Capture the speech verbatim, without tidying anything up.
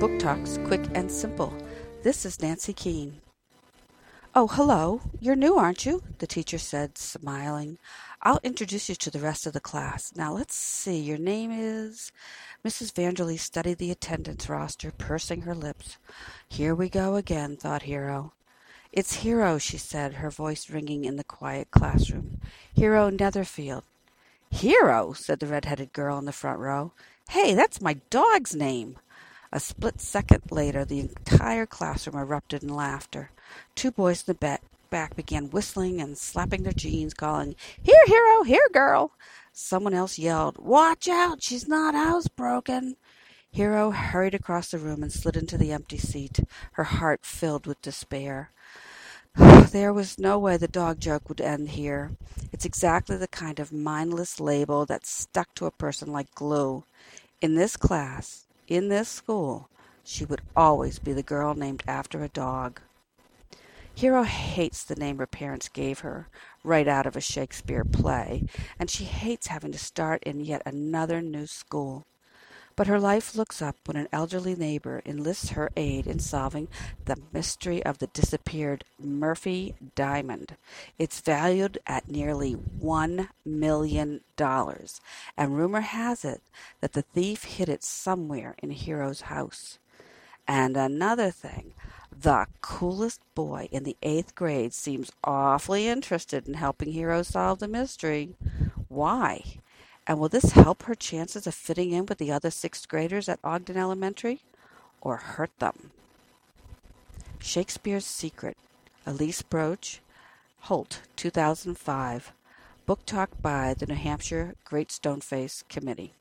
Book Talks, Quick and Simple. This is Nancy Keane. Oh, hello. You're new, aren't you? The teacher said, smiling. I'll introduce you to the rest of the class. Now, let's see. Your name is... Missus Vangerly studied the attendance roster, pursing her lips. Here we go again, thought Hero. It's Hero, she said, her voice ringing in the quiet classroom. Hero Netherfield. Hero, said the red-headed girl in the front row. Hey, that's my dog's name. A split second later, the entire classroom erupted in laughter. Two boys in the back began whistling and slapping their jeans, calling, Here, Hero, here, girl. Someone else yelled, Watch out, she's not housebroken. Hero hurried across the room and slid into the empty seat, her heart filled with despair. There was no way the dog joke would end here. It's exactly the kind of mindless label that stuck to a person like glue. In this class, in this school, she would always be the girl named after a dog. Hero hates the name her parents gave her, right out of a Shakespeare play, and she hates having to start in yet another new school. But her life looks up when an elderly neighbor enlists her aid in solving the mystery of the disappeared Murphy Diamond. It's valued at nearly one million dollars, and rumor has it that the thief hid it somewhere in Hero's house. And another thing, the coolest boy in the eighth grade seems awfully interested in helping Hero solve the mystery. Why? And will this help her chances of fitting in with the other sixth graders at Ogden Elementary, or hurt them? Shakespeare's Secret, Elise Broach, Holt, two thousand five, book talk by the New Hampshire Great Stoneface Committee.